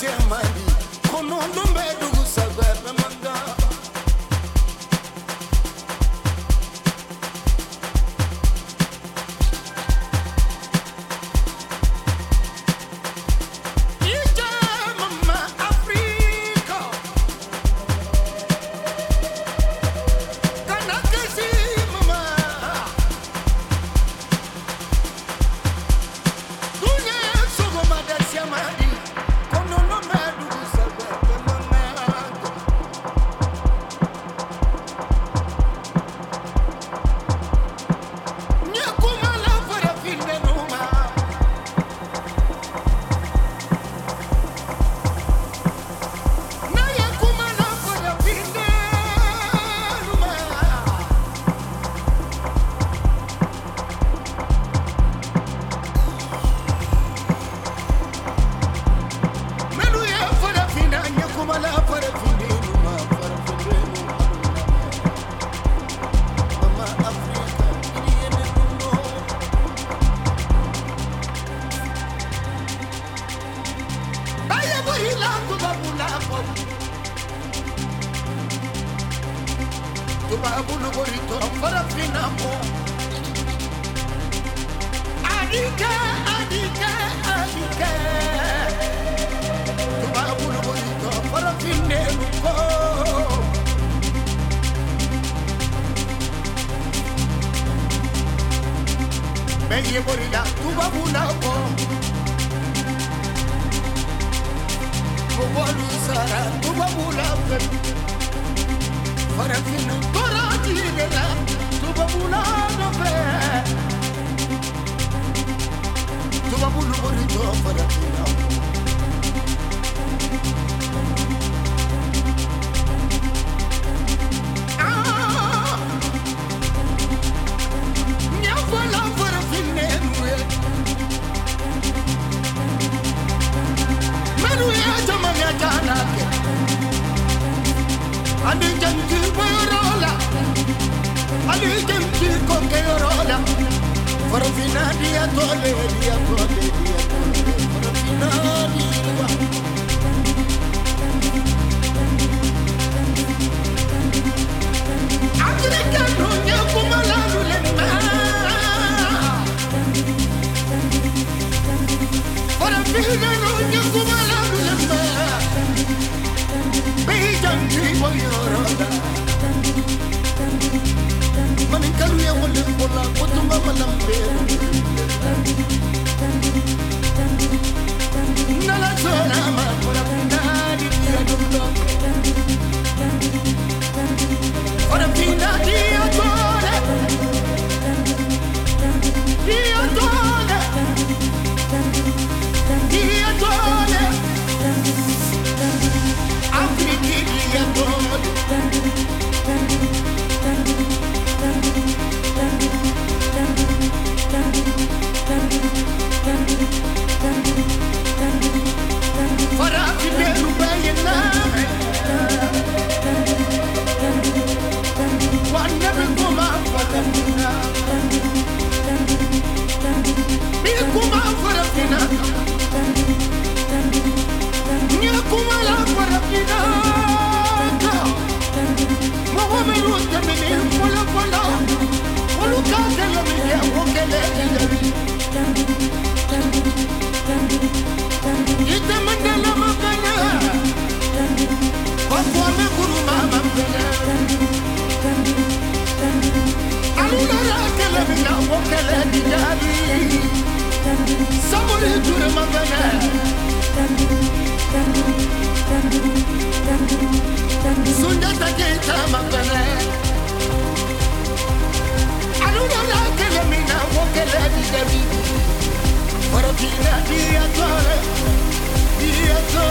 But I did not be a daughter,